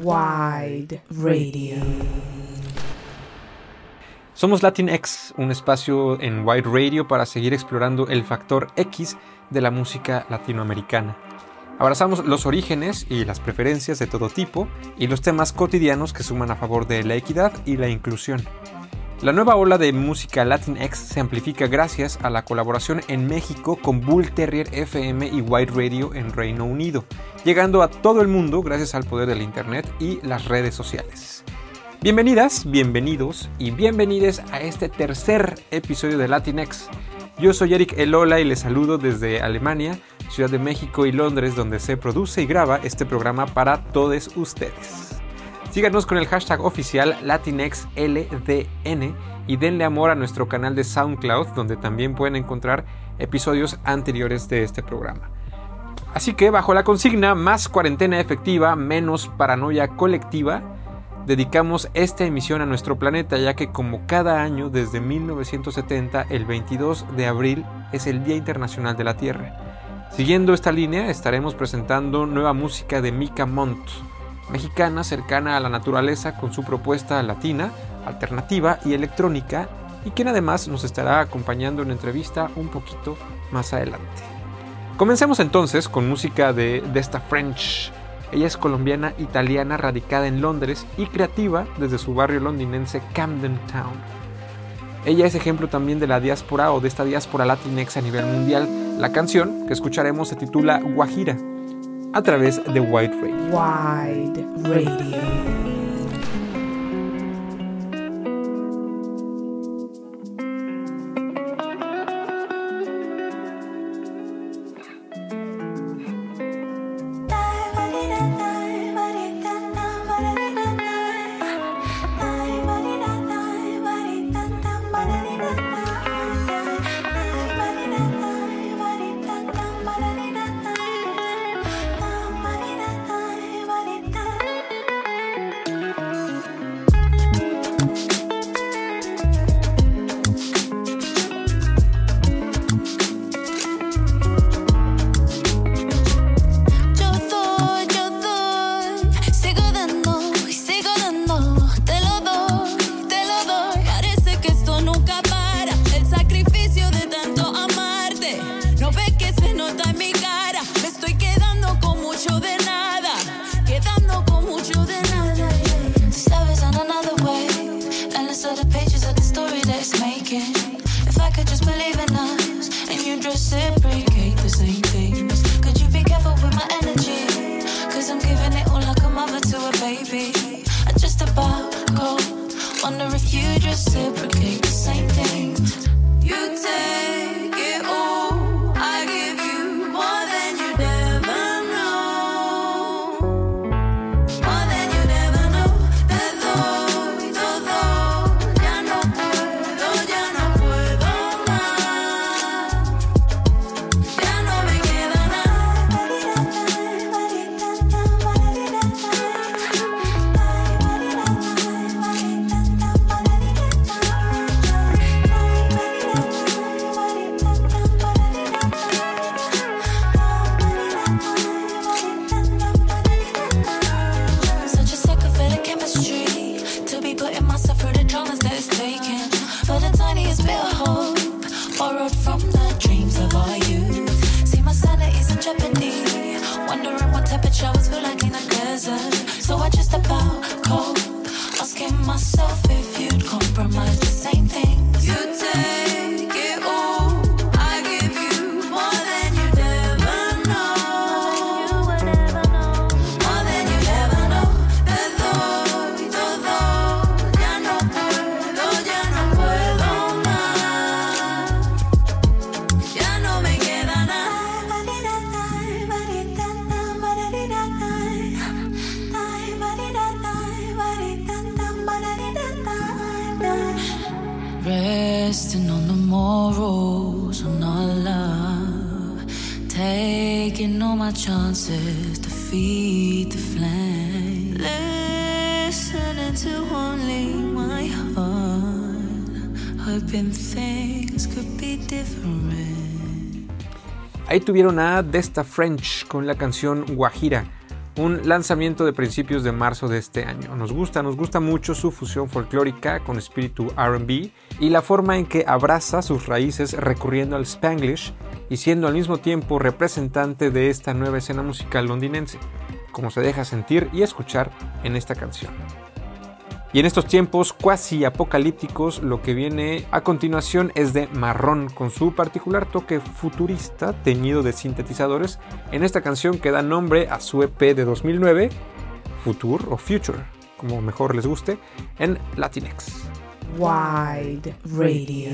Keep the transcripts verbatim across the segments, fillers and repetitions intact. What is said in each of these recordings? Wide Radio. Somos LatinX, un espacio en Wide Radio para seguir explorando el factor X de la música latinoamericana. Abrazamos los orígenes y las preferencias de todo tipo y los temas cotidianos que suman a favor de la equidad y la inclusión. La nueva ola de música LatinX se amplifica gracias a la colaboración en México con Bull Terrier F M y White Radio en Reino Unido, llegando a todo el mundo gracias al poder del internet y las redes sociales. Bienvenidas, bienvenidos y bienvenides a este tercer episodio de LatinX. Yo soy Eric Elola y les saludo desde Alemania, Ciudad de México y Londres, donde se produce y graba este programa para todos ustedes. Síganos con el hashtag oficial LatinxLDN y denle amor a nuestro canal de SoundCloud, donde también pueden encontrar episodios anteriores de este programa. Así que bajo la consigna más cuarentena efectiva, menos paranoia colectiva, dedicamos esta emisión a nuestro planeta, ya que como cada año desde mil novecientos setenta, el veintidós de abril es el Día Internacional de la Tierra. Siguiendo esta línea estaremos presentando nueva música de Mika Montt, mexicana cercana a la naturaleza con su propuesta latina, alternativa y electrónica, y quien además nos estará acompañando en entrevista un poquito más adelante. Comencemos entonces con música de Desta French. Ella es colombiana italiana radicada en Londres y creativa desde su barrio londinense Camden Town. Ella es ejemplo también de la diáspora o de esta diáspora latinex a nivel mundial. La canción que escucharemos se titula Guajira, a través de White Radio. Wide Radio. Ahí tuvieron a Desta French con la canción Guajira, un lanzamiento de principios de marzo de este año. Nos gusta, nos gusta mucho su fusión folclórica con espíritu R and B y la forma en que abraza sus raíces recurriendo al Spanglish y siendo al mismo tiempo representante de esta nueva escena musical londinense, como se deja sentir y escuchar en esta canción. Y en estos tiempos cuasi apocalípticos, lo que viene a continuación es de Marrón, con su particular toque futurista teñido de sintetizadores en esta canción que da nombre a su E P de dos mil nueve, Future o Future, como mejor les guste, en Latinx. Wide Radio.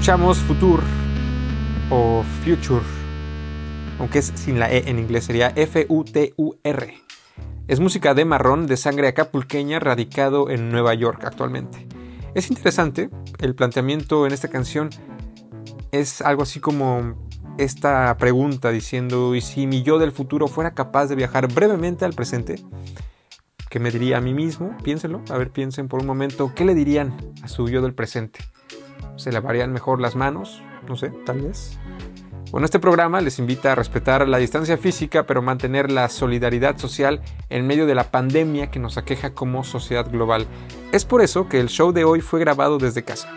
escuchamos Future o Future, aunque es sin la E en inglés, sería F U T U R. Es música de Marrón, de sangre acapulqueña, radicado en Nueva York actualmente. Es interesante, el planteamiento en esta canción es algo así como esta pregunta diciendo: ¿y si mi yo del futuro fuera capaz de viajar brevemente al presente? ¿Qué me diría a mí mismo? Piénsenlo, a ver, piensen por un momento, ¿qué le dirían a su yo del presente? ¿Se lavarían mejor las manos? No sé, tal vez. Bueno, este programa les invita a respetar la distancia física, pero mantener la solidaridad social en medio de la pandemia que nos aqueja como sociedad global. Es por eso que el show de hoy fue grabado desde casa.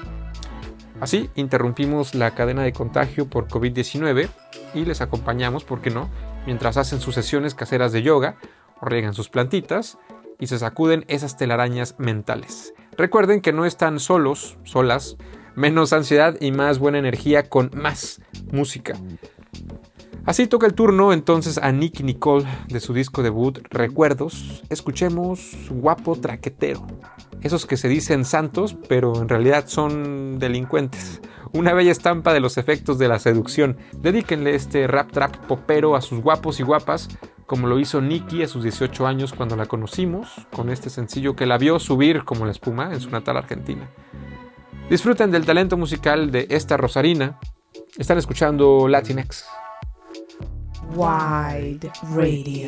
Así, interrumpimos la cadena de contagio por covid diecinueve y les acompañamos, ¿por qué no?, mientras hacen sus sesiones caseras de yoga, o riegan sus plantitas y se sacuden esas telarañas mentales. Recuerden que no están solos, solas, menos ansiedad y más buena energía con más música. Así toca el turno entonces a Nicki Nicole de su disco debut Recuerdos. Escuchemos Guapo Traquetero. Esos que se dicen santos, pero en realidad son delincuentes. Una bella estampa de los efectos de la seducción. Dedíquenle este rap trap popero a sus guapos y guapas, como lo hizo Nicki a sus dieciocho años cuando la conocimos, con este sencillo que la vio subir como la espuma en su natal Argentina. Disfruten del talento musical de esta rosarina. Están escuchando Latinx. Wide Radio.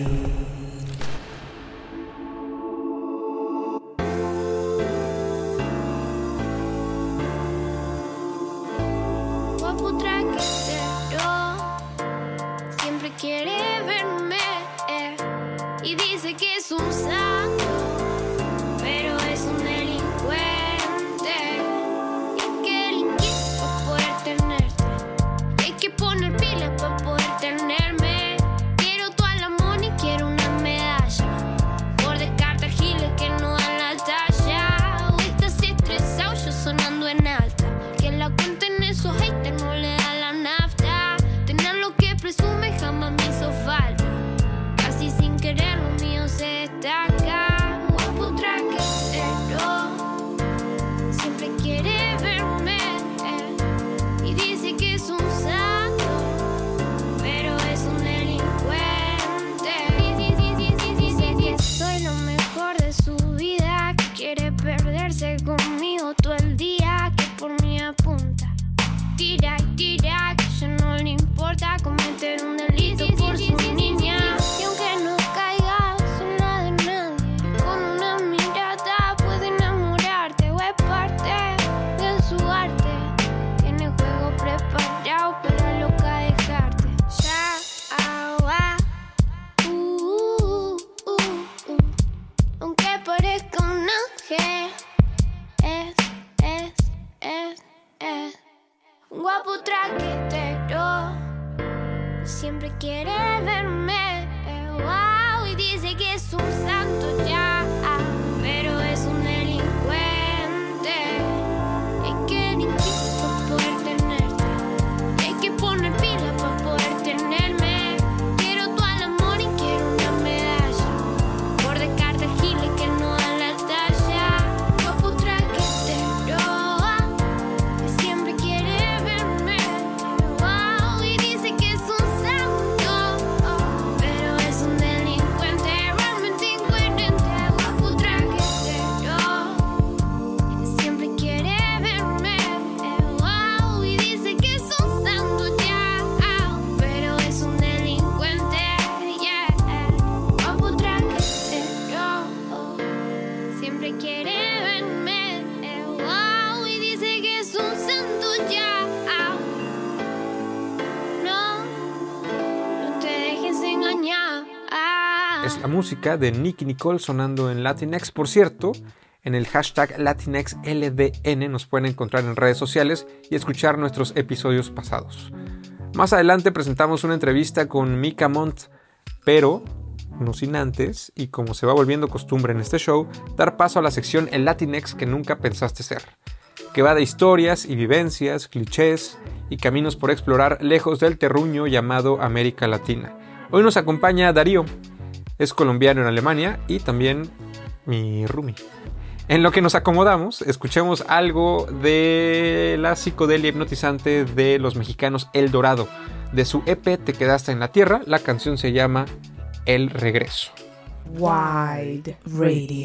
Guapo traquetero, siempre quiere verme eh, y dice que es un santo, pero es un delincuente y que delinquí para poder tenerte. Hay que poner pilas para poder tenerme. Música de Nicki Nicole sonando en Latinx. Por cierto, en el hashtag LatinxLDN nos pueden encontrar en redes sociales y escuchar nuestros episodios pasados. Más adelante presentamos una entrevista con Mika Montt, pero no sin antes, y como se va volviendo costumbre en este show, dar paso a la sección El Latinx que nunca pensaste ser, que va de historias y vivencias, clichés y caminos por explorar lejos del terruño llamado América Latina. Hoy nos acompaña Darío. Es colombiano en Alemania y también mi roomie. En lo que nos acomodamos, escuchemos algo de la psicodelia hipnotizante de los mexicanos El Dorado. De su E P Te Quedaste en la Tierra, la canción se llama El Regreso. Wide Radio.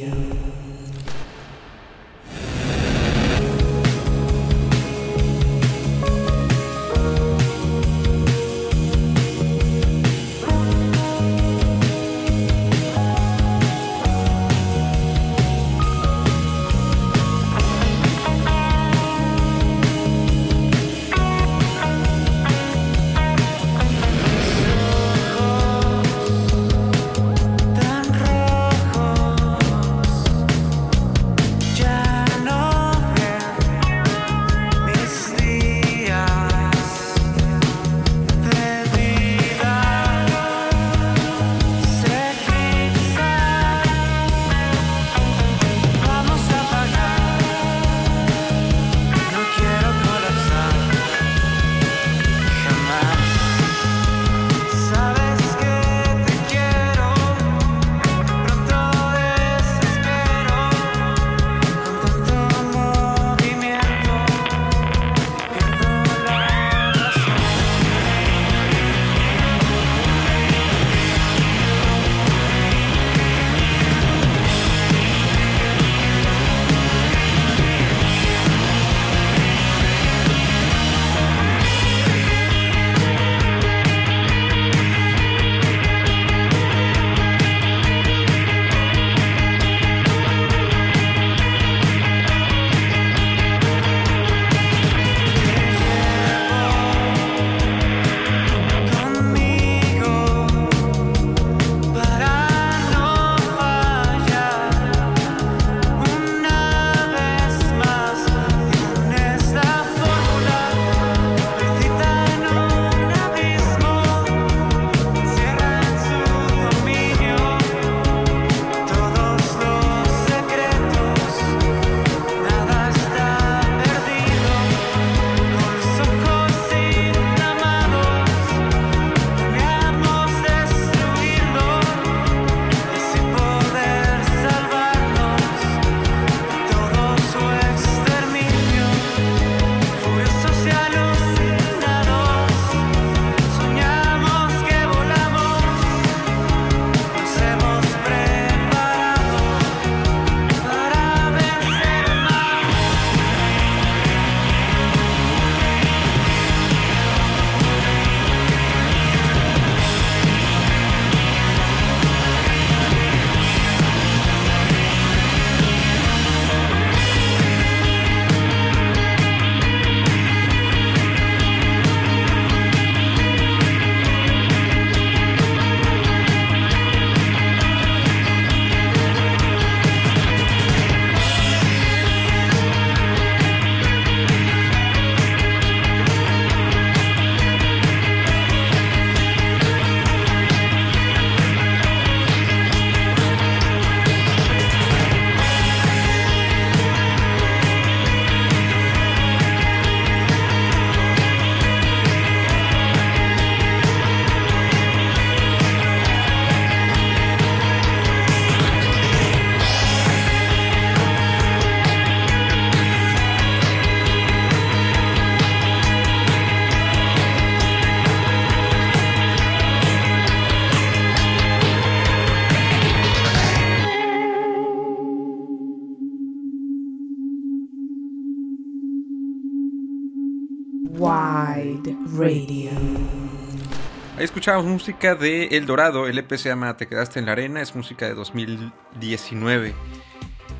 Escuchábamos música de El Dorado, el E P se llama Te Quedaste en la Arena, es música de dos mil diecinueve,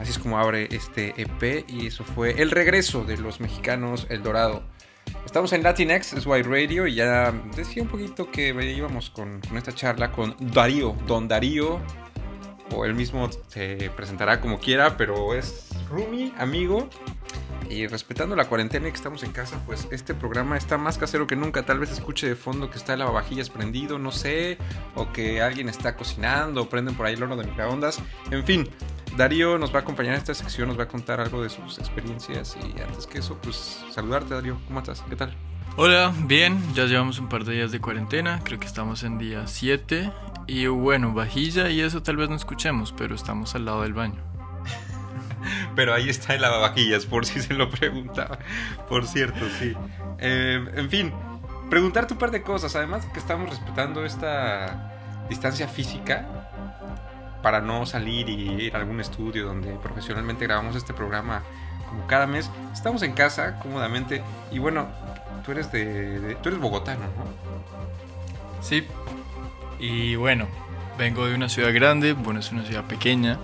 así es como abre este E P y eso fue El Regreso de los mexicanos El Dorado. Estamos en Latinx, es White Radio y ya decía un poquito que íbamos con, con esta charla con Darío, Don Darío, o él mismo se presentará como quiera, pero es roomie, amigo. Y respetando la cuarentena y que estamos en casa, pues este programa está más casero que nunca. Tal vez escuche de fondo que está el lavavajillas prendido, no sé, o que alguien está cocinando, o prenden por ahí el horno de microondas. En fin, Darío nos va a acompañar en esta sección, nos va a contar algo de sus experiencias. Y antes que eso, pues saludarte, Darío. ¿Cómo estás? ¿Qué tal? Hola, bien. Ya llevamos un par de días de cuarentena, creo que estamos en día siete. Y bueno, vajilla y eso tal vez no escuchemos, pero estamos al lado del baño. Pero ahí está el lavavajillas, por si se lo preguntaba. Por cierto, sí. Eh, en fin, preguntarte un par de cosas. Además de que estamos respetando esta distancia física para no salir y ir a algún estudio donde profesionalmente grabamos este programa como cada mes, estamos en casa cómodamente. Y bueno, tú eres de, de tú eres bogotano, ¿no? Sí. Y bueno, vengo de una ciudad grande, bueno, es una ciudad pequeña.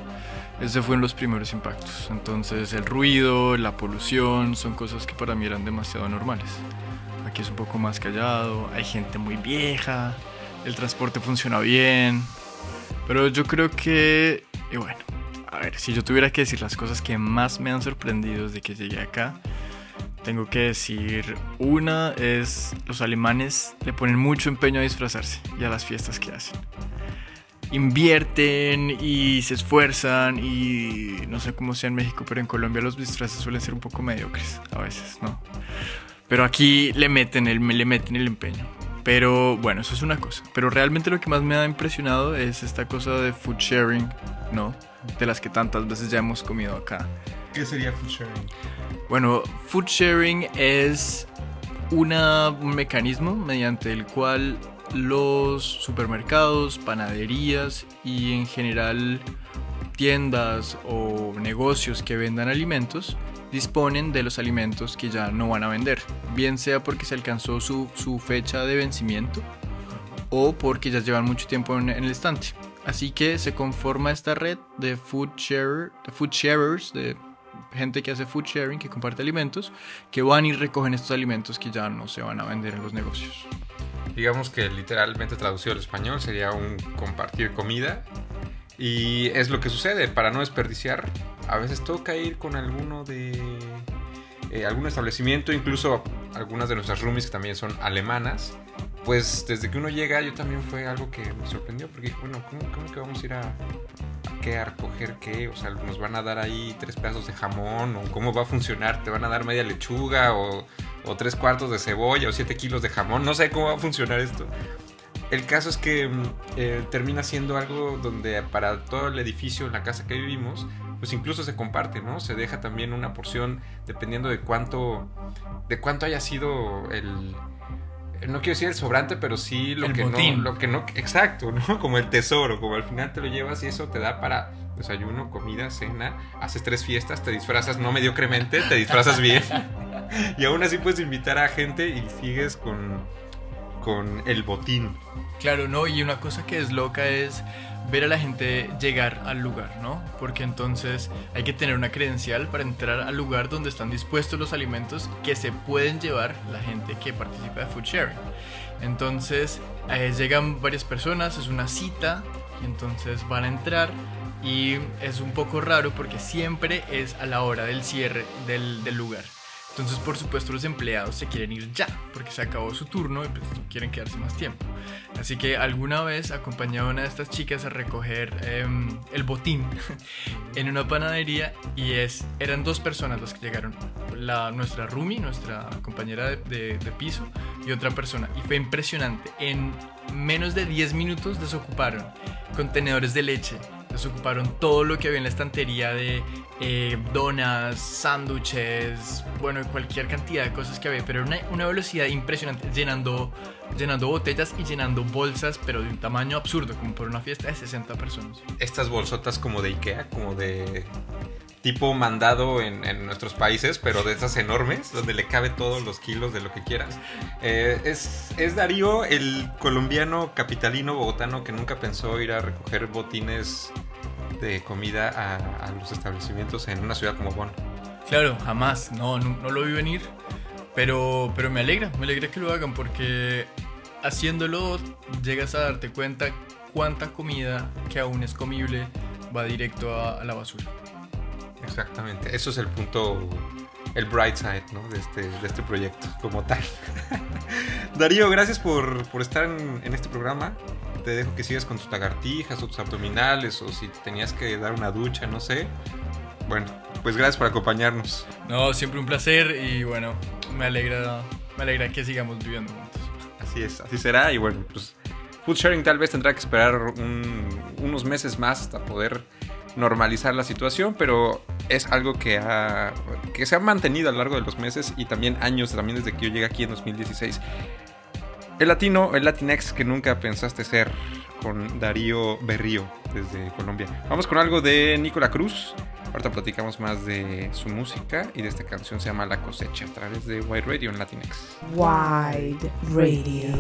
Ese fueron los primeros impactos. Entonces el ruido, la polución, son cosas que para mí eran demasiado normales. Aquí es un poco más callado, hay gente muy vieja, el transporte funciona bien. Pero yo creo que, y bueno, a ver, si yo tuviera que decir las cosas que más me han sorprendido desde que llegué acá, tengo que decir, una es, los alemanes le ponen mucho empeño a disfrazarse y a las fiestas que hacen. Invierten y se esfuerzan y no sé cómo sea en México, pero en Colombia los disfraces suelen ser un poco mediocres a veces, ¿no? Pero aquí le meten el, le meten el empeño. Pero bueno, eso es una cosa. Pero realmente lo que más me ha impresionado es esta cosa de food sharing, ¿no? De las que tantas veces ya hemos comido acá. ¿Qué sería food sharing? Bueno, food sharing es una, un mecanismo mediante el cual los supermercados, panaderías y en general tiendas o negocios que vendan alimentos disponen de los alimentos que ya no van a vender, bien sea porque se alcanzó su, su fecha de vencimiento o porque ya llevan mucho tiempo en, en el estante. Así que se conforma esta red de food sharer, de food sharers, de gente que hace food sharing, que comparte alimentos, que van y recogen estos alimentos que ya no se van a vender en los negocios. Digamos que literalmente traducido al español sería un compartir comida. Y es lo que sucede, para no desperdiciar, a veces toca ir con alguno de eh, algún establecimiento, incluso algunas de nuestras roomies que también son alemanas. Pues desde que uno llega, yo también fue algo que me sorprendió, porque dije, bueno, ¿cómo, cómo que vamos a ir a, a qué, a recoger qué? O sea, ¿nos van a dar ahí tres pedazos de jamón? ¿O cómo va a funcionar? ¿Te van a dar media lechuga? ¿O, o tres cuartos de cebolla? ¿O siete kilos de jamón? No sé cómo va a funcionar esto. El caso es que eh, termina siendo algo donde para todo el edificio, en la casa que vivimos, pues incluso se comparte, ¿no? Se deja también una porción dependiendo de cuánto, de cuánto haya sido el, no quiero decir el sobrante, pero sí lo el que botín. no, lo que no, exacto, ¿no? Como el tesoro, como al final te lo llevas y eso te da para desayuno, comida, cena, haces tres fiestas, te disfrazas no mediocremente, te disfrazas bien y aún así puedes invitar a gente y sigues con con el botín. Claro, no, y una cosa que es loca es ver a la gente llegar al lugar, ¿no? Porque entonces hay que tener una credencial para entrar al lugar donde están dispuestos los alimentos que se pueden llevar la gente que participa de food sharing. Entonces eh, llegan varias personas, es una cita, y entonces van a entrar y es un poco raro porque siempre es a la hora del cierre del, del lugar. Entonces, por supuesto, los empleados se quieren ir ya, porque se acabó su turno y pues quieren quedarse más tiempo. Así que alguna vez acompañé a una de estas chicas a recoger eh, el botín en una panadería y es, eran dos personas las que llegaron. La, nuestra roomie, nuestra compañera de, de, de piso y otra persona. Y fue impresionante. En menos de diez minutos desocuparon contenedores de leche. Desocuparon todo lo que había en la estantería de eh, donas, sándwiches, bueno, cualquier cantidad de cosas que había, pero una, una velocidad impresionante, llenando, llenando botellas y llenando bolsas, pero de un tamaño absurdo, como por una fiesta de sesenta personas. Estas bolsotas como de Ikea, como de tipo mandado en, en nuestros países, pero de esas enormes, donde le cabe todos los kilos de lo que quieras. Eh, es, es Darío, el colombiano capitalino bogotano que nunca pensó ir a recoger botines de comida a, a los establecimientos en una ciudad como Bonn. Claro, jamás, no, no, no lo vi venir, pero, pero me alegra, me alegra que lo hagan, porque haciéndolo llegas a darte cuenta cuánta comida que aún es comible va directo a, a la basura. Exactamente, eso es el punto, el bright side, ¿no? de, este, de este proyecto como tal. Darío, gracias por, por estar en, en este programa. Te dejo que sigas con tus lagartijas o tus abdominales o si tenías que dar una ducha, no sé. Bueno, pues gracias por acompañarnos. No, siempre un placer y bueno, me alegra, me alegra que sigamos viviendo juntos. Así es, así será y bueno, pues food sharing tal vez tendrá que esperar un, unos meses más hasta poder normalizar la situación, pero es algo que ha, que se ha mantenido a lo largo de los meses y también años, también desde que yo llegué aquí en dos mil dieciséis. El latino, el Latinx que nunca pensaste ser, con Darío Berrío desde Colombia. Vamos con algo de Nicola Cruz. Ahorita platicamos más de su música y de esta canción, se llama La Cosecha, a través de Wide Radio en Latinx. Wide Radio.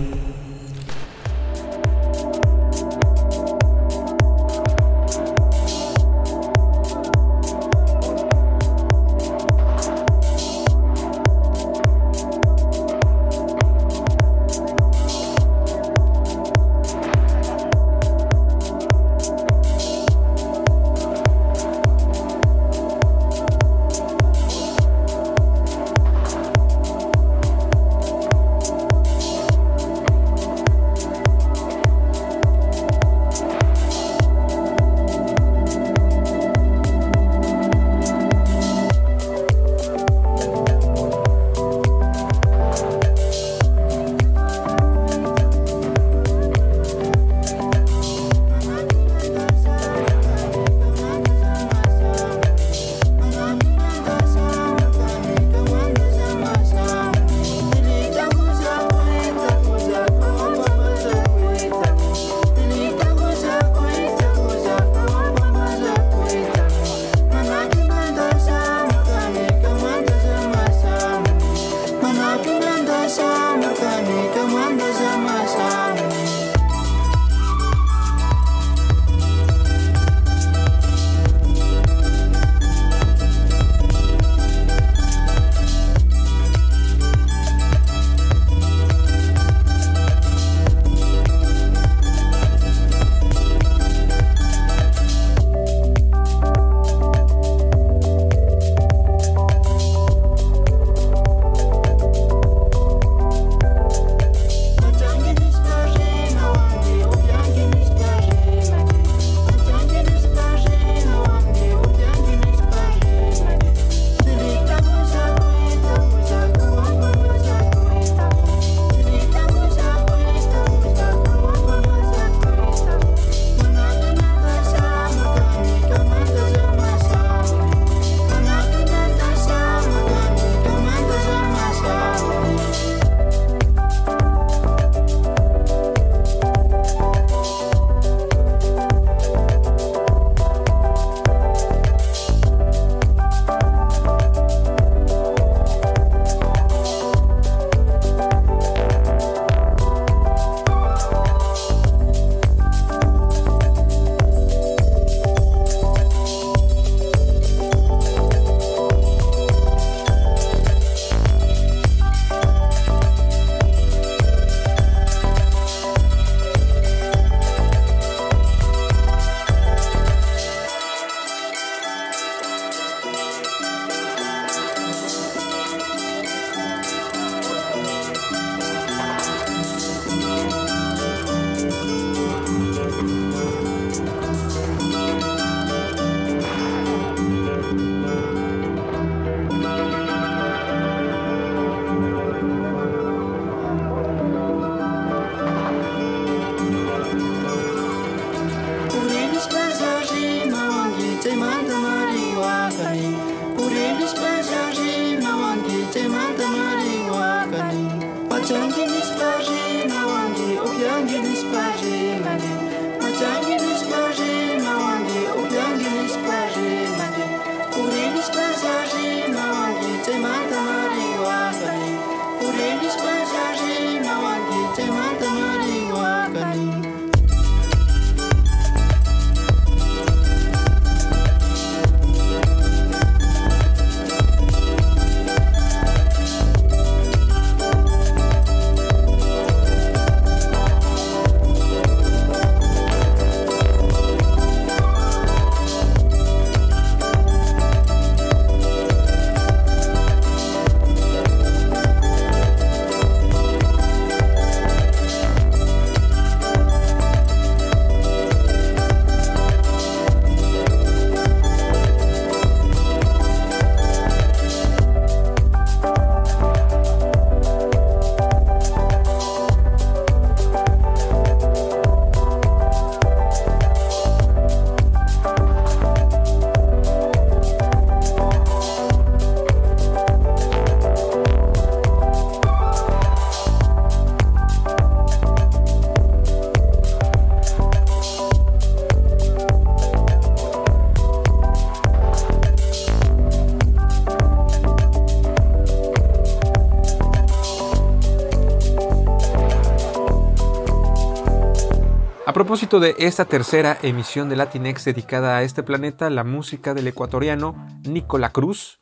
propósito de esta tercera emisión de Latinx dedicada a este planeta, la música del ecuatoriano Nicola Cruz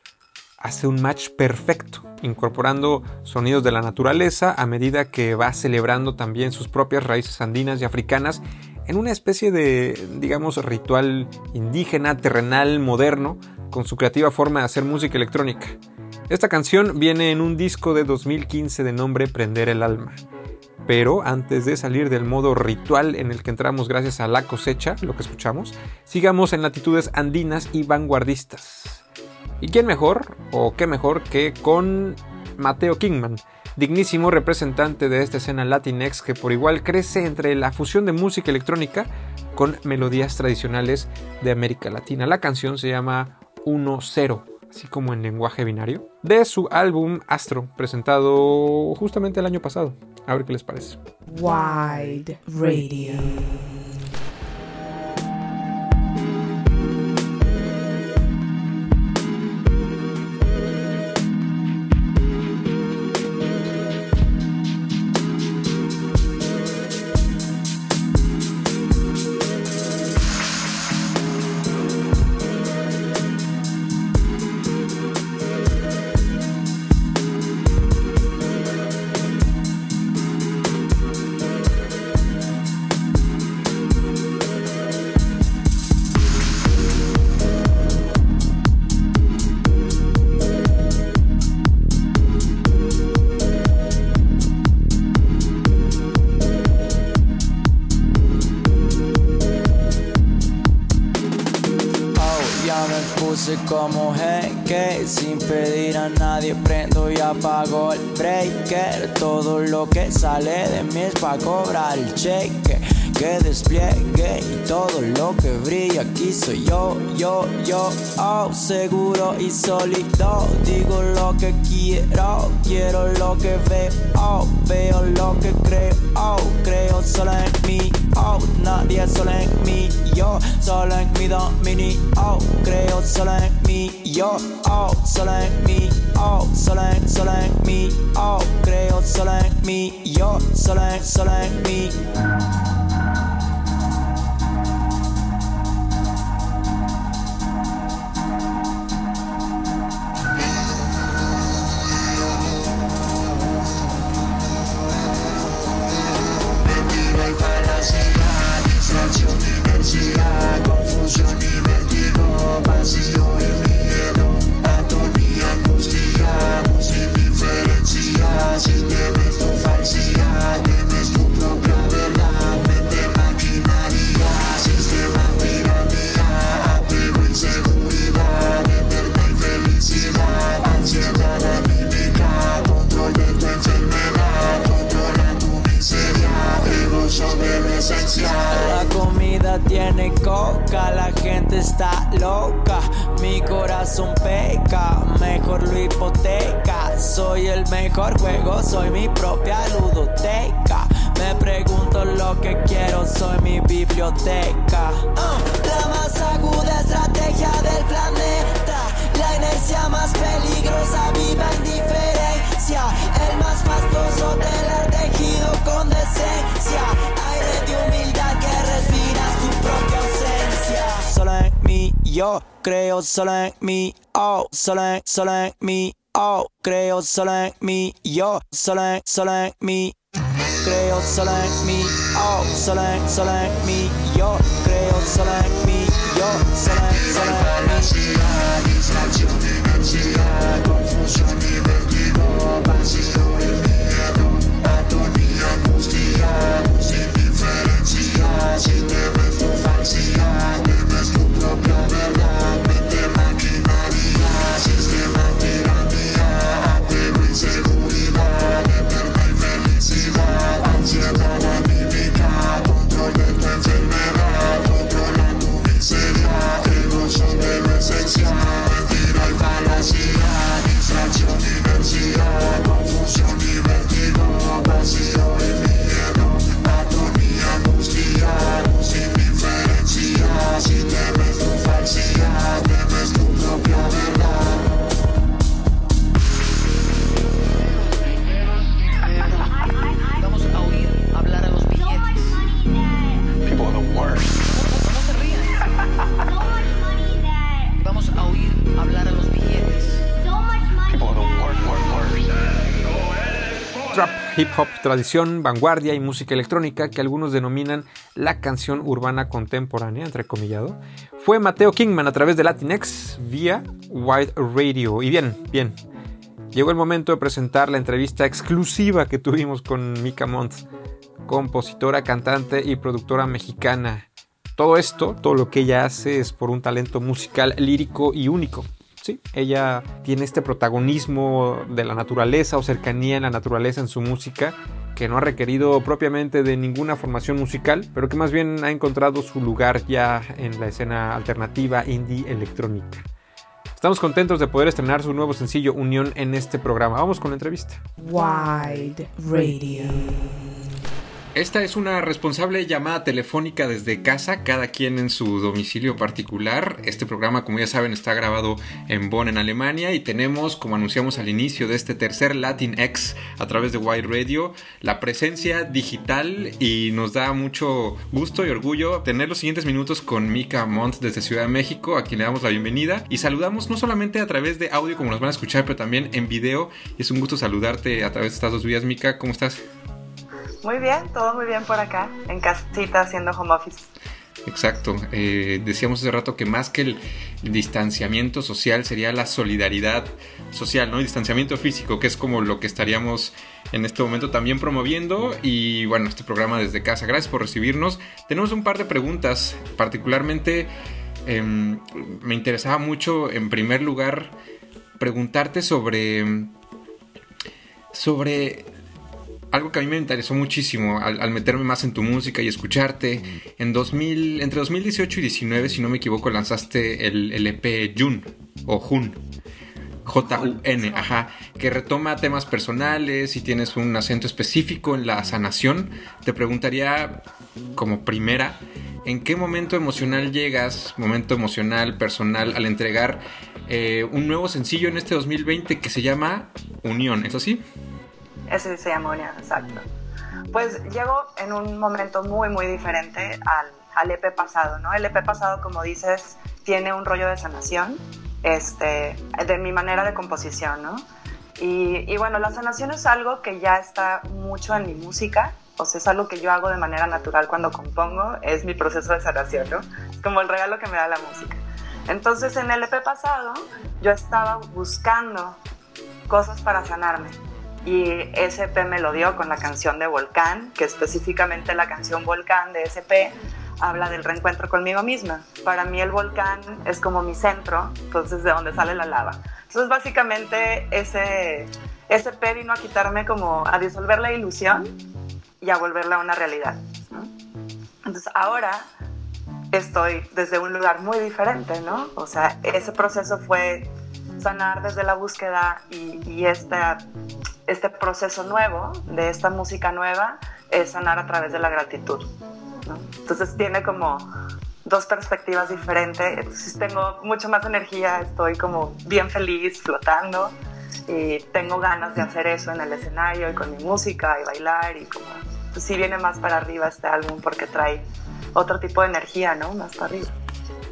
hace un match perfecto, incorporando sonidos de la naturaleza a medida que va celebrando también sus propias raíces andinas y africanas en una especie de, digamos, ritual indígena, terrenal, moderno, con su creativa forma de hacer música electrónica. Esta canción viene en un disco de dos mil quince de nombre Prender el Alma. Pero antes de salir del modo ritual en el que entramos gracias a La Cosecha, lo que escuchamos, sigamos en latitudes andinas y vanguardistas. ¿Y quién mejor o qué mejor que con Mateo Kingman, dignísimo representante de esta escena Latinx que por igual crece entre la fusión de música electrónica con melodías tradicionales de América Latina? La canción se llama uno cero, así como en lenguaje binario, de su álbum Astro, presentado justamente el año pasado. A ver qué les parece. Wide Radio. Como jeque, sin pedir a nadie prendo y apago el breaker. Todo lo que sale de mí es pa' cobrar el cheque que despliegue, y todo lo que brilla aquí soy yo, yo, yo. Oh, seguro y sólido, digo lo que quiero, quiero lo que veo, oh, veo lo que creo, oh, creo solo en mí, oh, nadie solo en mí, yo solo en mi dominio, oh, creo solo en mí, yo, oh, solo en mí, oh, solo en, solo en mí, oh, creo solo en mí, yo solo en, solo en mí. Solo en mí, oh, solo en, solo en mí, oh, creo solo en mí, yo, solo en, solo en mí, creo solo en mí, oh, solo en, solo en mí, yo, creo solo en mí, yo, solo en, solo en mí. Ansiedad, distracción, ansiedad, confusión y vértigo, vacío y miedo, atonía, angustia, indiferencia, si te ves tu falsidad, te ves tu propia verdad. Confusión, hip hop, tradición, vanguardia y música electrónica que algunos denominan la canción urbana contemporánea, entrecomillado, fue Mateo Kingman a través de Latinx vía Wide Radio. Y bien, bien, llegó el momento de presentar la entrevista exclusiva que tuvimos con Mika Montt, compositora, cantante y productora mexicana. Todo esto, todo lo que ella hace es por un talento musical lírico y único. Sí, ella tiene este protagonismo de la naturaleza o cercanía en la naturaleza en su música que no ha requerido propiamente de ninguna formación musical, pero que más bien ha encontrado su lugar ya en la escena alternativa indie electrónica. Estamos contentos de poder estrenar su nuevo sencillo Unión en este programa. Vamos con la entrevista. Wide Radio. Esta es una responsable llamada telefónica desde casa, cada quien en su domicilio particular. Este programa, como ya saben, está grabado en Bonn, en Alemania, y tenemos, como anunciamos al inicio de este tercer Latinx a través de Wide Radio, la presencia digital, y nos da mucho gusto y orgullo tener los siguientes minutos con Mika Montt desde Ciudad de México, a quien le damos la bienvenida y saludamos no solamente a través de audio, como nos van a escuchar, pero también en video. Es un gusto saludarte a través de estas dos vías, Mika. ¿Cómo estás? Muy bien, todo muy bien por acá, en casita haciendo home office. Exacto, eh, decíamos hace rato que más que el distanciamiento social sería la solidaridad social, ¿no? El distanciamiento físico, que es como lo que estaríamos en este momento también promoviendo. Y bueno, este programa desde casa, gracias por recibirnos. Tenemos un par de preguntas, particularmente eh, me interesaba mucho, en primer lugar, preguntarte sobre... sobre... algo que a mí me interesó muchísimo al, al meterme más en tu música y escucharte. En dos mil, entre dos mil dieciocho y diecinueve, si no me equivoco, lanzaste el, el E P Jun, o Jun, J U N, ajá, que retoma temas personales y tienes un acento específico en la sanación. Te preguntaría, como primera, ¿en qué momento emocional llegas, momento emocional, personal, al entregar eh, un nuevo sencillo en este dos mil veinte que se llama Unión? ¿Es así? Ese se llama Unión, exacto. Pues llego en un momento muy, muy diferente al, al E P pasado, ¿no? El E P pasado, como dices, tiene un rollo de sanación, este, de mi manera de composición, ¿no? Y, y bueno, la sanación es algo que ya está mucho en mi música, o sea, es algo que yo hago de manera natural cuando compongo, es mi proceso de sanación, ¿no? Es como el regalo que me da la música. Entonces, en el E P pasado, yo estaba buscando cosas para sanarme. Y S P me lo dio con la canción de Volcán, que específicamente la canción Volcán de S P habla del reencuentro conmigo misma. Para mí el volcán es como mi centro, entonces de donde sale la lava. Entonces básicamente ese S P vino a quitarme como a disolver la ilusión y a volverla una realidad, ¿no? Entonces ahora estoy desde un lugar muy diferente, ¿no? O sea, ese proceso fue sanar desde la búsqueda y, y esta... este proceso nuevo, de esta música nueva, es sanar a través de la gratitud, ¿no? Entonces tiene como dos perspectivas diferentes. Entonces tengo mucho más energía, estoy como bien feliz, flotando, y tengo ganas de hacer eso en el escenario y con mi música y bailar, y como pues sí viene más para arriba este álbum porque trae otro tipo de energía, ¿no? Más para arriba.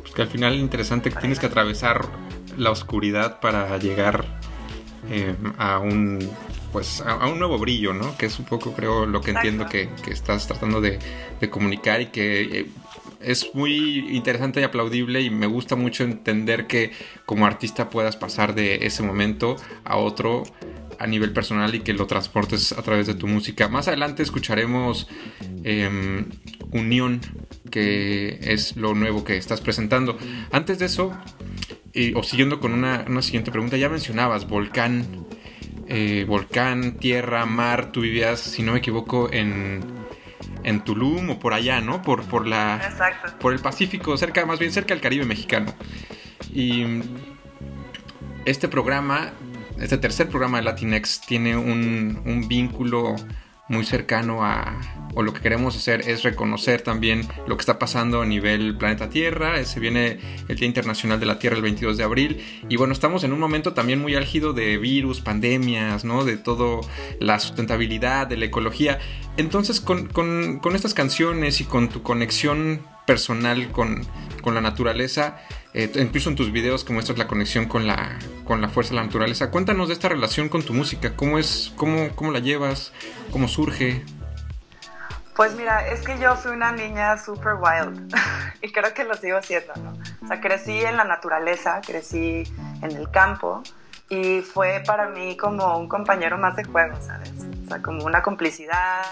Pues que al final es interesante que tienes que atravesar la oscuridad para llegar eh, a un... pues a, a un nuevo brillo, ¿no? Que es un poco, creo, lo que entiendo que, que estás tratando de, de comunicar, y que eh, es muy interesante y aplaudible, y me gusta mucho entender que como artista puedas pasar de ese momento a otro a nivel personal y que lo transportes a través de tu música. Más adelante escucharemos eh, Unión, que es lo nuevo que estás presentando. Antes de eso, eh, o siguiendo con una, una siguiente pregunta, ya mencionabas Volcán. Eh, volcán, tierra, mar. Tú vivías, si no me equivoco, en, en Tulum o por allá, ¿no? Por, por la, exacto, por el Pacífico, cerca, más bien cerca del Caribe mexicano. Y este programa, este tercer programa de Latinx, tiene un, un vínculo muy cercano a, o lo que queremos hacer es reconocer también lo que está pasando a nivel planeta Tierra. Se viene el Día Internacional de la Tierra el veintidós de abril, y bueno, estamos en un momento también muy álgido de virus, pandemias, ¿no? De todo, la sustentabilidad, de la ecología. Entonces, con, con, con estas canciones y con tu conexión personal con, con la naturaleza, eh, incluso en tus videos que muestras la conexión con la, con la fuerza de la naturaleza. Cuéntanos de esta relación con tu música, ¿cómo es, cómo, cómo la llevas, cómo surge? Pues mira, es que yo fui una niña super wild y creo que lo sigo siendo, ¿no? O sea, crecí en la naturaleza, crecí en el campo y fue para mí como un compañero más de juego, ¿sabes? O sea, como una complicidad,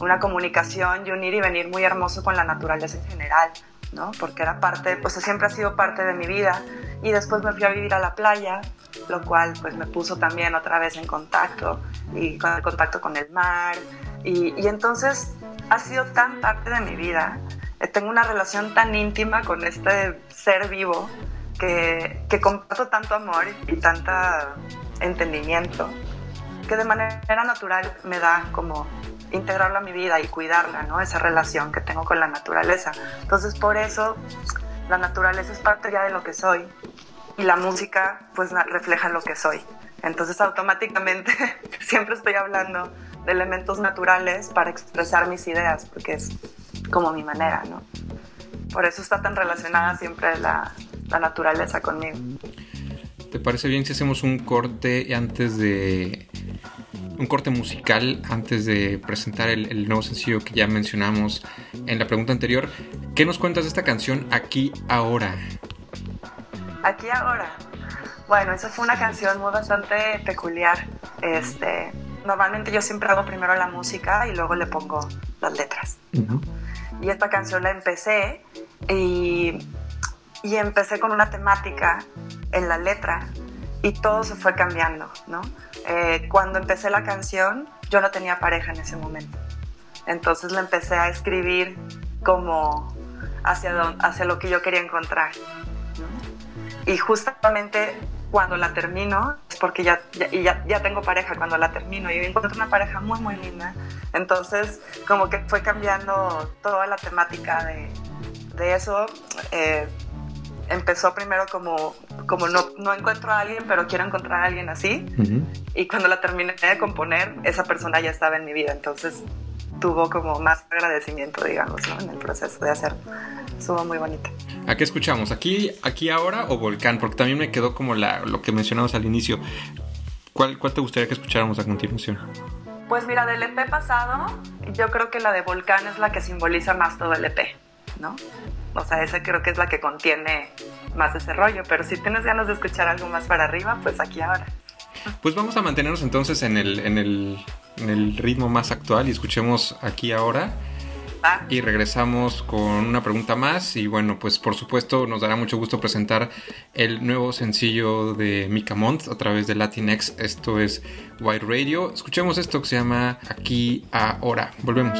una comunicación y un ir y venir muy hermoso con la naturaleza en general, ¿no? Porque era parte, pues siempre ha sido parte de mi vida. Y después me fui a vivir a la playa, lo cual pues me puso también otra vez en contacto y con el contacto con el mar. Y, y entonces ha sido tan parte de mi vida, tengo una relación tan íntima con este ser vivo que, que comparto tanto amor y tanto entendimiento que de manera natural me da como integrarlo a mi vida y cuidarla, ¿no? Esa relación que tengo con la naturaleza. Entonces por eso la naturaleza es parte ya de lo que soy y la música pues refleja lo que soy. Entonces automáticamente siempre estoy hablando de elementos naturales para expresar mis ideas, porque es como mi manera, ¿no? Por eso está tan relacionada siempre la, la naturaleza conmigo. ¿Te parece bien si hacemos un corte antes de... un corte musical antes de presentar el, el nuevo sencillo que ya mencionamos en la pregunta anterior? ¿Qué nos cuentas de esta canción Aquí Ahora? Aquí Ahora. Bueno, esa fue una canción muy bastante peculiar. Este... Normalmente yo siempre hago primero la música y luego le pongo las letras. Uh-huh. Y esta canción la empecé y, y empecé con una temática en la letra y todo se fue cambiando, ¿no? Eh, cuando empecé la canción yo no tenía pareja en ese momento. Entonces la empecé a escribir como hacia, don, hacia lo que yo quería encontrar, ¿no? Y justamente cuando la termino, es porque ya, ya, ya, ya tengo pareja cuando la termino y encuentro una pareja muy, muy linda. Entonces, como que fue cambiando toda la temática de, de eso. Eh, empezó primero como, como no, no encuentro a alguien, pero quiero encontrar a alguien así. Uh-huh. Y cuando la terminé de componer, esa persona ya estaba en mi vida. Entonces, tuvo como más agradecimiento, digamos, ¿no? En el proceso de hacerlo. Estuvo muy bonito. ¿A qué escuchamos? ¿Aquí, aquí ahora o Volcán? Porque también me quedó como la, lo que mencionamos al inicio. ¿Cuál, cuál te gustaría que escucháramos a continuación? Pues mira, del E P pasado, yo creo que la de Volcán es la que simboliza más todo el E P, ¿no? O sea, esa creo que es la que contiene más ese rollo. Pero si tienes ganas de escuchar algo más para arriba, pues aquí ahora. Pues vamos a mantenernos entonces en el, en el, en el ritmo más actual y escuchemos Aquí Ahora. Ah. Y regresamos con una pregunta más. Y bueno, pues por supuesto nos dará mucho gusto presentar el nuevo sencillo de Mika Montt a través de Latinx. Esto es Wide Radio. Escuchemos esto que se llama Aquí Ahora. Volvemos.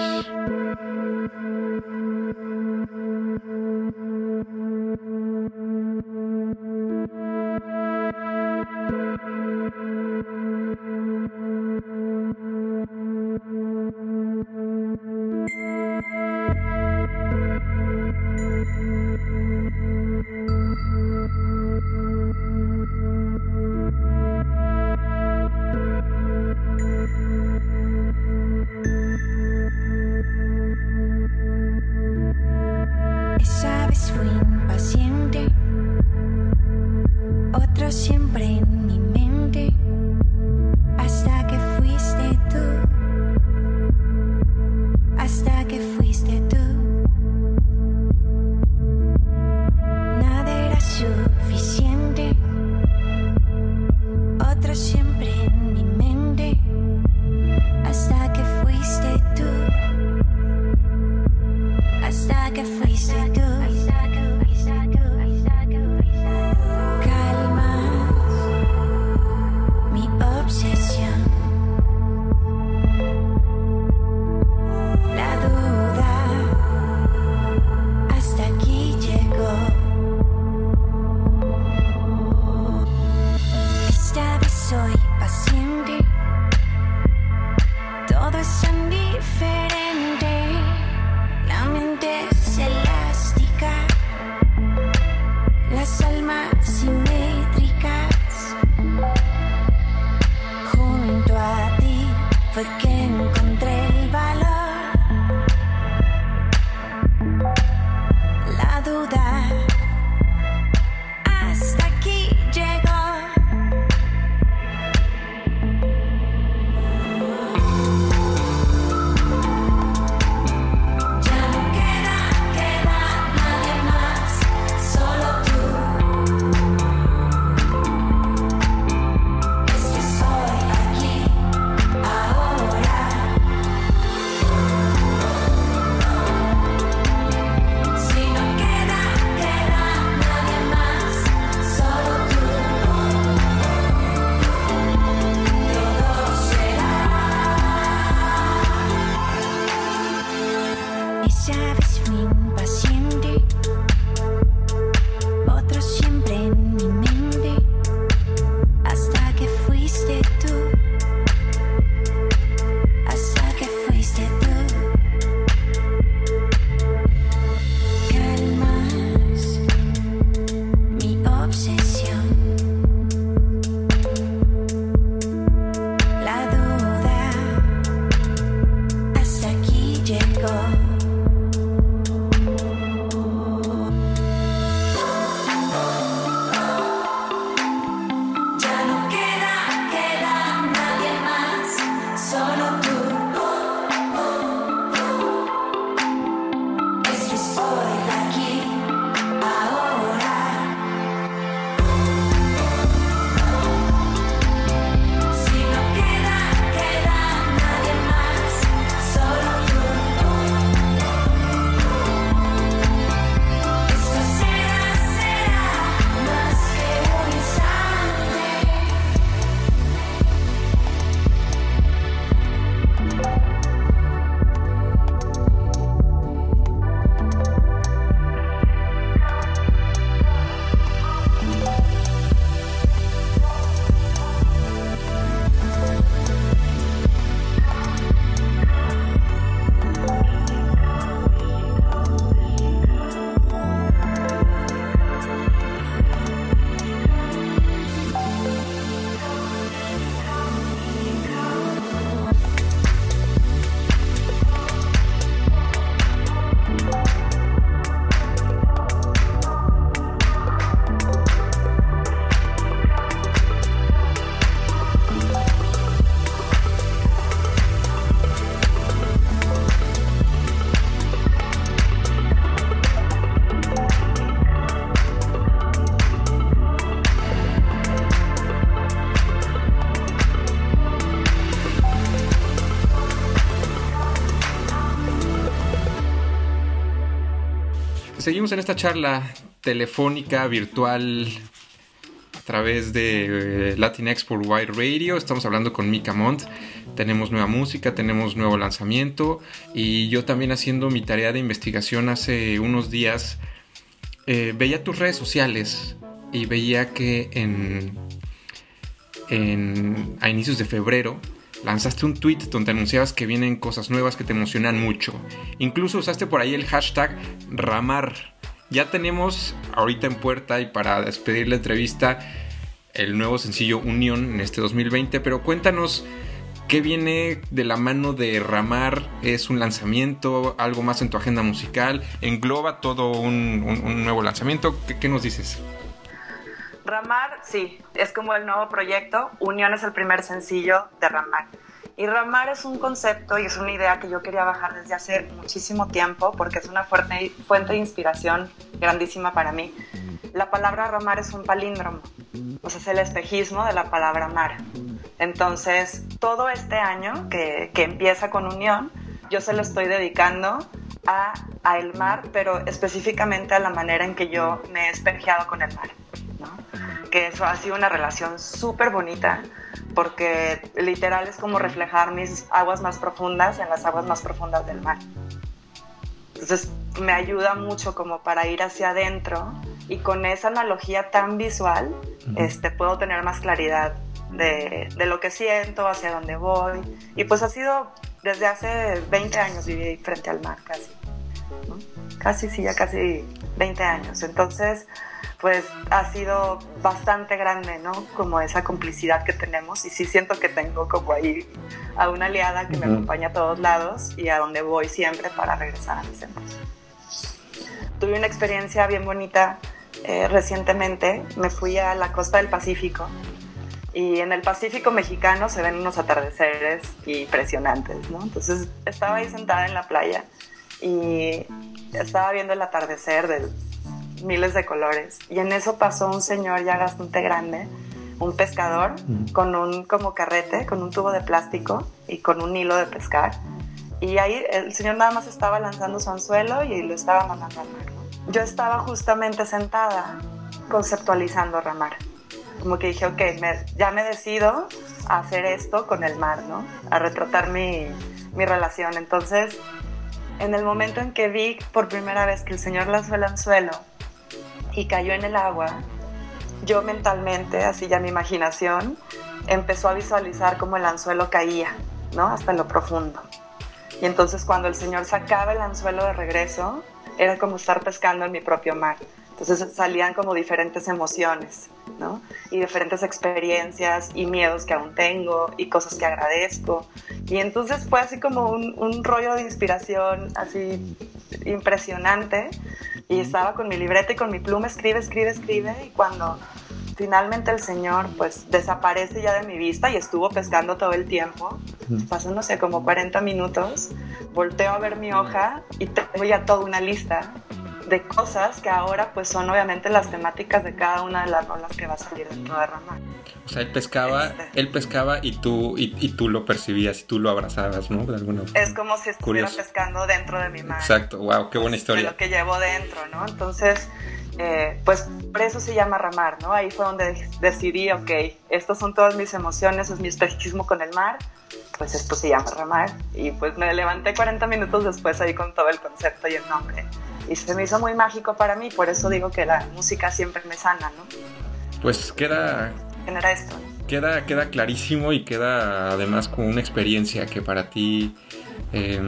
That seguimos en esta charla telefónica, virtual, a través de eh, Latinx por Wide Radio. Estamos hablando con Mika Montt. Tenemos nueva música, tenemos nuevo lanzamiento. Y yo también, haciendo mi tarea de investigación hace unos días, eh, veía tus redes sociales y veía que en, en a inicios de febrero lanzaste un tweet donde anunciabas que vienen cosas nuevas que te emocionan mucho. Incluso usaste por ahí el hashtag Ramar. Ya tenemos ahorita en puerta, y para despedir la entrevista, el nuevo sencillo Unión en este dos mil veinte. Pero cuéntanos, ¿qué viene de la mano de Ramar? ¿Es un lanzamiento? ¿Algo más en tu agenda musical? ¿Engloba todo un, un, un nuevo lanzamiento? ¿Qué, qué nos dices? Ramar, sí, es como el nuevo proyecto. Unión es el primer sencillo de Ramar. Y Ramar es un concepto y es una idea que yo quería bajar desde hace muchísimo tiempo, porque es una fuerte, fuente de inspiración grandísima para mí. La palabra Ramar es un palíndromo, o sea, es el espejismo de la palabra mar. Entonces, todo este año que, que empieza con Unión, yo se lo estoy dedicando a, a el mar, pero específicamente a la manera en que yo me he espejeado con el mar, ¿no? Que eso ha sido una relación súper bonita, porque literal es como reflejar mis aguas más profundas en las aguas más profundas del mar. Entonces me ayuda mucho como para ir hacia adentro, y con esa analogía tan visual este, puedo tener más claridad de, de lo que siento, hacia dónde voy. Y pues ha sido desde hace veinte años viví frente al mar, casi, ¿no? Casi, sí, ya casi veinte años. Entonces pues ha sido bastante grande, ¿no? Como esa complicidad que tenemos, y sí siento que tengo como ahí a una aliada que uh-huh. me acompaña a todos lados y a donde voy siempre para regresar a mis centros. Tuve una experiencia bien bonita eh, recientemente. Me fui a la costa del Pacífico, y en el Pacífico mexicano se ven unos atardeceres impresionantes, ¿no? Entonces estaba ahí sentada en la playa y estaba viendo el atardecer del miles de colores, y en eso pasó un señor ya bastante grande, un pescador, con un como carrete, con un tubo de plástico y con un hilo de pescar, y ahí el señor nada más estaba lanzando su anzuelo y lo estaba mandando al mar, ¿no? Yo estaba justamente sentada conceptualizando Ramar, como que dije, ok, me, ya me decido a hacer esto con el mar, ¿no? A retratar mi, mi relación. Entonces, en el momento en que vi por primera vez que el señor lanzó el anzuelo y cayó en el agua, yo mentalmente, así ya mi imaginación, empezó a visualizar cómo el anzuelo caía, ¿no? Hasta lo profundo. Y entonces cuando el señor sacaba el anzuelo de regreso, era como estar pescando en mi propio mar. Entonces salían como diferentes emociones, ¿no? Y diferentes experiencias y miedos que aún tengo y cosas que agradezco. Y entonces fue así como un, un rollo de inspiración así impresionante. Y estaba con mi libreta y con mi pluma, escribe, escribe, escribe. Y cuando finalmente el señor pues desaparece ya de mi vista, y estuvo pescando todo el tiempo, pasan, no sé, como cuarenta minutos, volteo a ver mi hoja y tengo ya toda una lista de cosas que ahora pues son obviamente las temáticas de cada una de las rolas que va a salir dentro de Ramar. O sea, él pescaba, este. él pescaba y tú, y, y tú lo percibías y tú lo abrazabas, ¿no? De alguna forma. Es como si estuviera Curioso. pescando dentro de mi mano. Exacto, wow, qué buena historia. De lo que llevo dentro, ¿no? Entonces, eh, pues por eso se llama Ramar, ¿no? Ahí fue donde decidí, ok, estas son todas mis emociones, es mi espejismo con el mar, pues esto se llama Ramar. Y pues me levanté cuarenta minutos después ahí con todo el concepto y el nombre. Y se me hizo muy mágico para mí, por eso digo que la música siempre me sana, ¿no? Pues queda... genera esto. Queda, queda clarísimo, y queda además con una experiencia que para ti eh,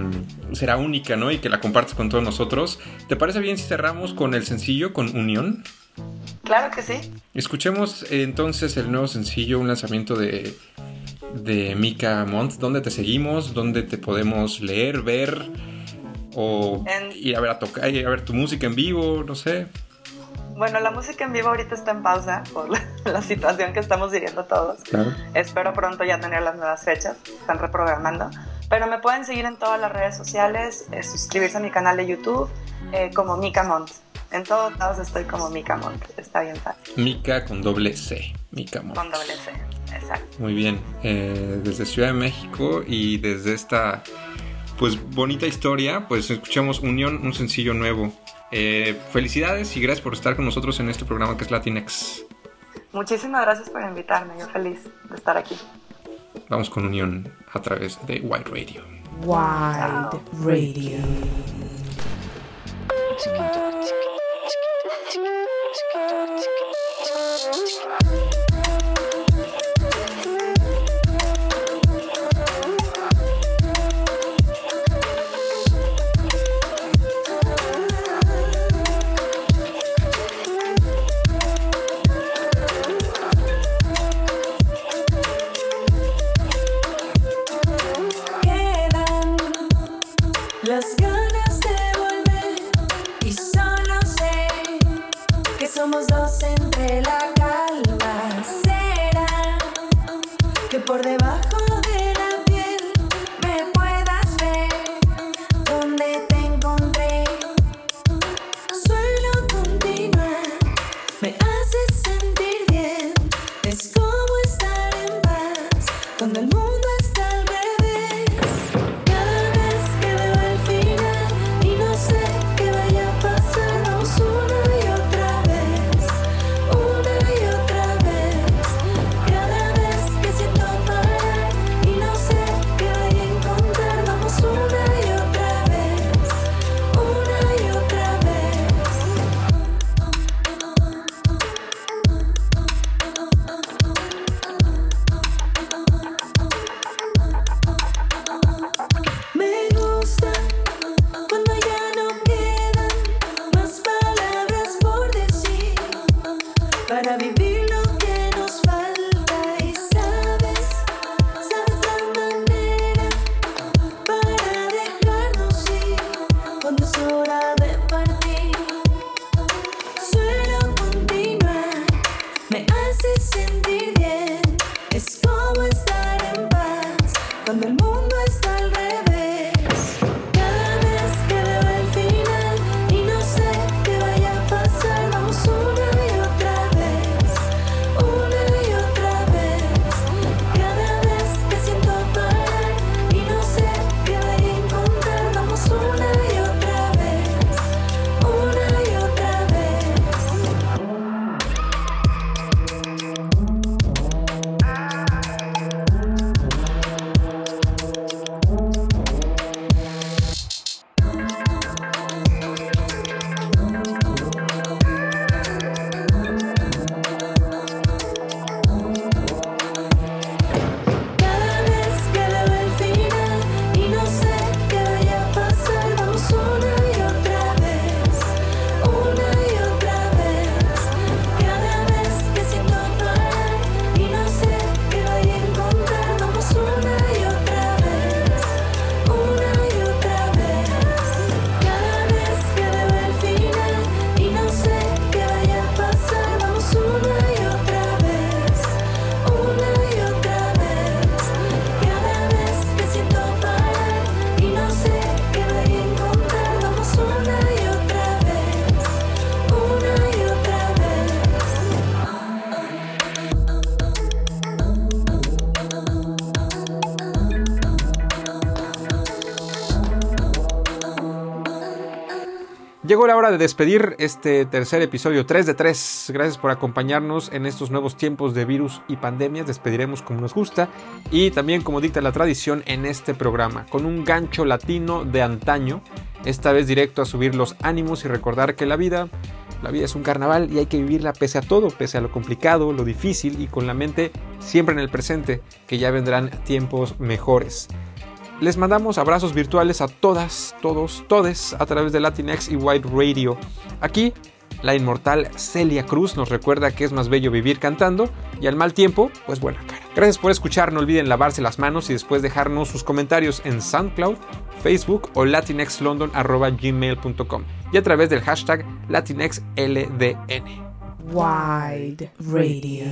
será única, ¿no? Y que la compartes con todos nosotros. ¿Te parece bien si cerramos con el sencillo, con Unión? Claro que sí. Escuchemos eh, entonces el nuevo sencillo, un lanzamiento de, de Mika Montt. ¿Dónde te seguimos? ¿Dónde te podemos leer, ver? O en, ir a ver a tocar, ir a ver tu música en vivo, no sé. Bueno, la música en vivo ahorita está en pausa por la, la situación que estamos viviendo todos. Claro. Espero pronto ya tener las nuevas fechas, están reprogramando. Pero me pueden seguir en todas las redes sociales, eh, suscribirse a mi canal de YouTube eh, como Mika Montt. En todos lados estoy como Mika Montt, está bien fácil. Mika con doble C, Mika Montt. Con doble C, exacto. Muy bien, eh, desde Ciudad de México y desde esta... pues bonita historia, pues escuchamos Unión, un sencillo nuevo Eh, felicidades y gracias por estar con nosotros en este programa que es Latinx. Muchísimas gracias por invitarme, yo feliz de estar aquí. Vamos con unión a través de White Radio. White Radio. Llegó la hora de despedir este tercer episodio tres de tres. Gracias por acompañarnos en estos nuevos tiempos de virus y pandemias. Despediremos como nos gusta y también como dicta la tradición en este programa, con un gancho latino de antaño, esta vez directo a subir los ánimos y recordar que la vida, la vida es un carnaval y hay que vivirla pese a todo, pese a lo complicado, lo difícil y con la mente siempre en el presente, que ya vendrán tiempos mejores. Les mandamos abrazos virtuales a todas, todos, todes a través de Latinx y White Radio. Aquí, la inmortal Celia Cruz nos recuerda que es más bello vivir cantando y al mal tiempo, pues buena cara. Gracias por escuchar, no olviden lavarse las manos y después dejarnos sus comentarios en SoundCloud, Facebook o latinx london arroba gmail punto com y a través del hashtag LatinxLDN. Wide Radio.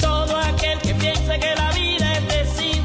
Todo aquel que piensa que la vida es decir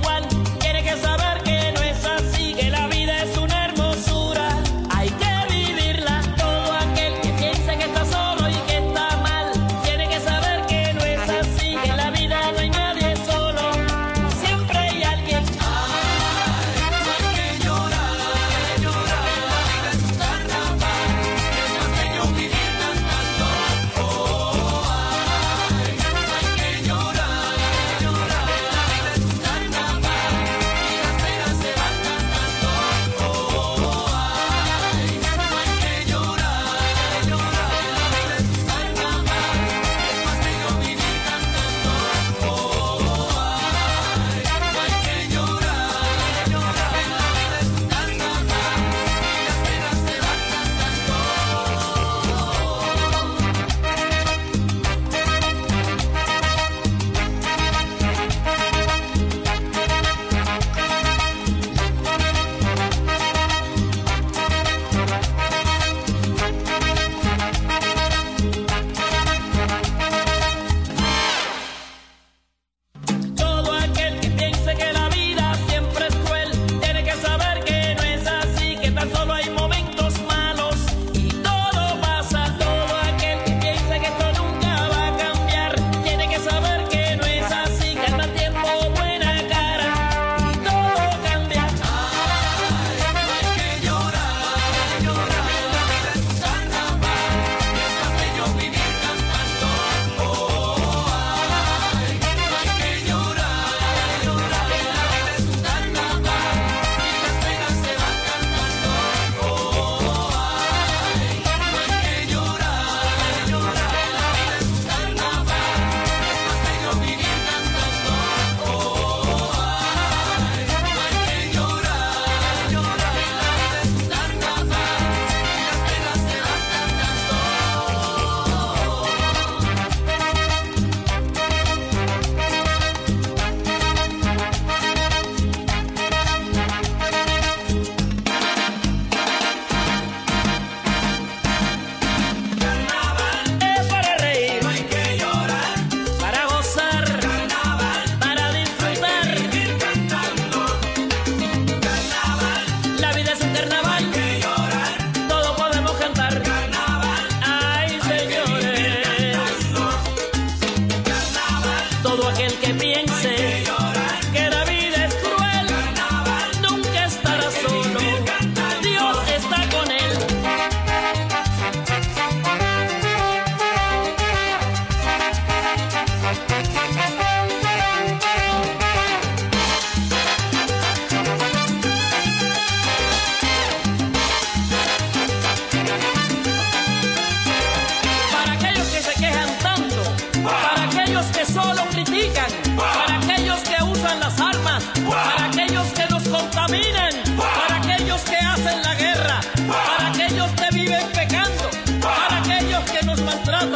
para aquellos que nos contaminan, para aquellos que hacen la guerra, para aquellos que viven pecando, para aquellos que nos maltratan,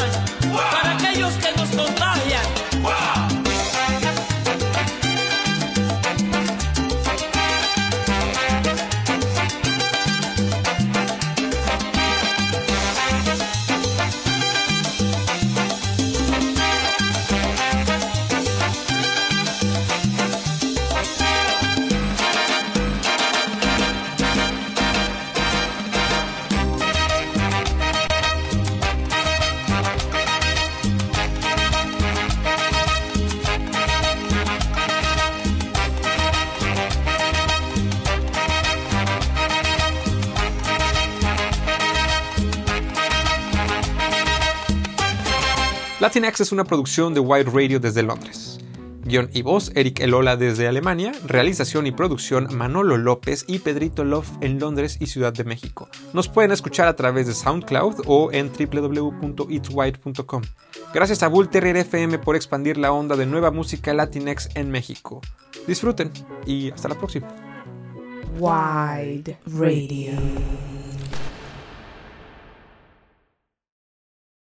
para aquellos que nos contagian. Latinx es una producción de Wide Radio desde Londres. Guión y voz, Eric Elola desde Alemania. Realización y producción, Manolo López y Pedrito Love en Londres y Ciudad de México. Nos pueden escuchar a través de SoundCloud o en doble u doble u doble u punto its wide punto com. Gracias a Bull Terrier F M por expandir la onda de nueva música Latinx en México. Disfruten y hasta la próxima. Wide Radio.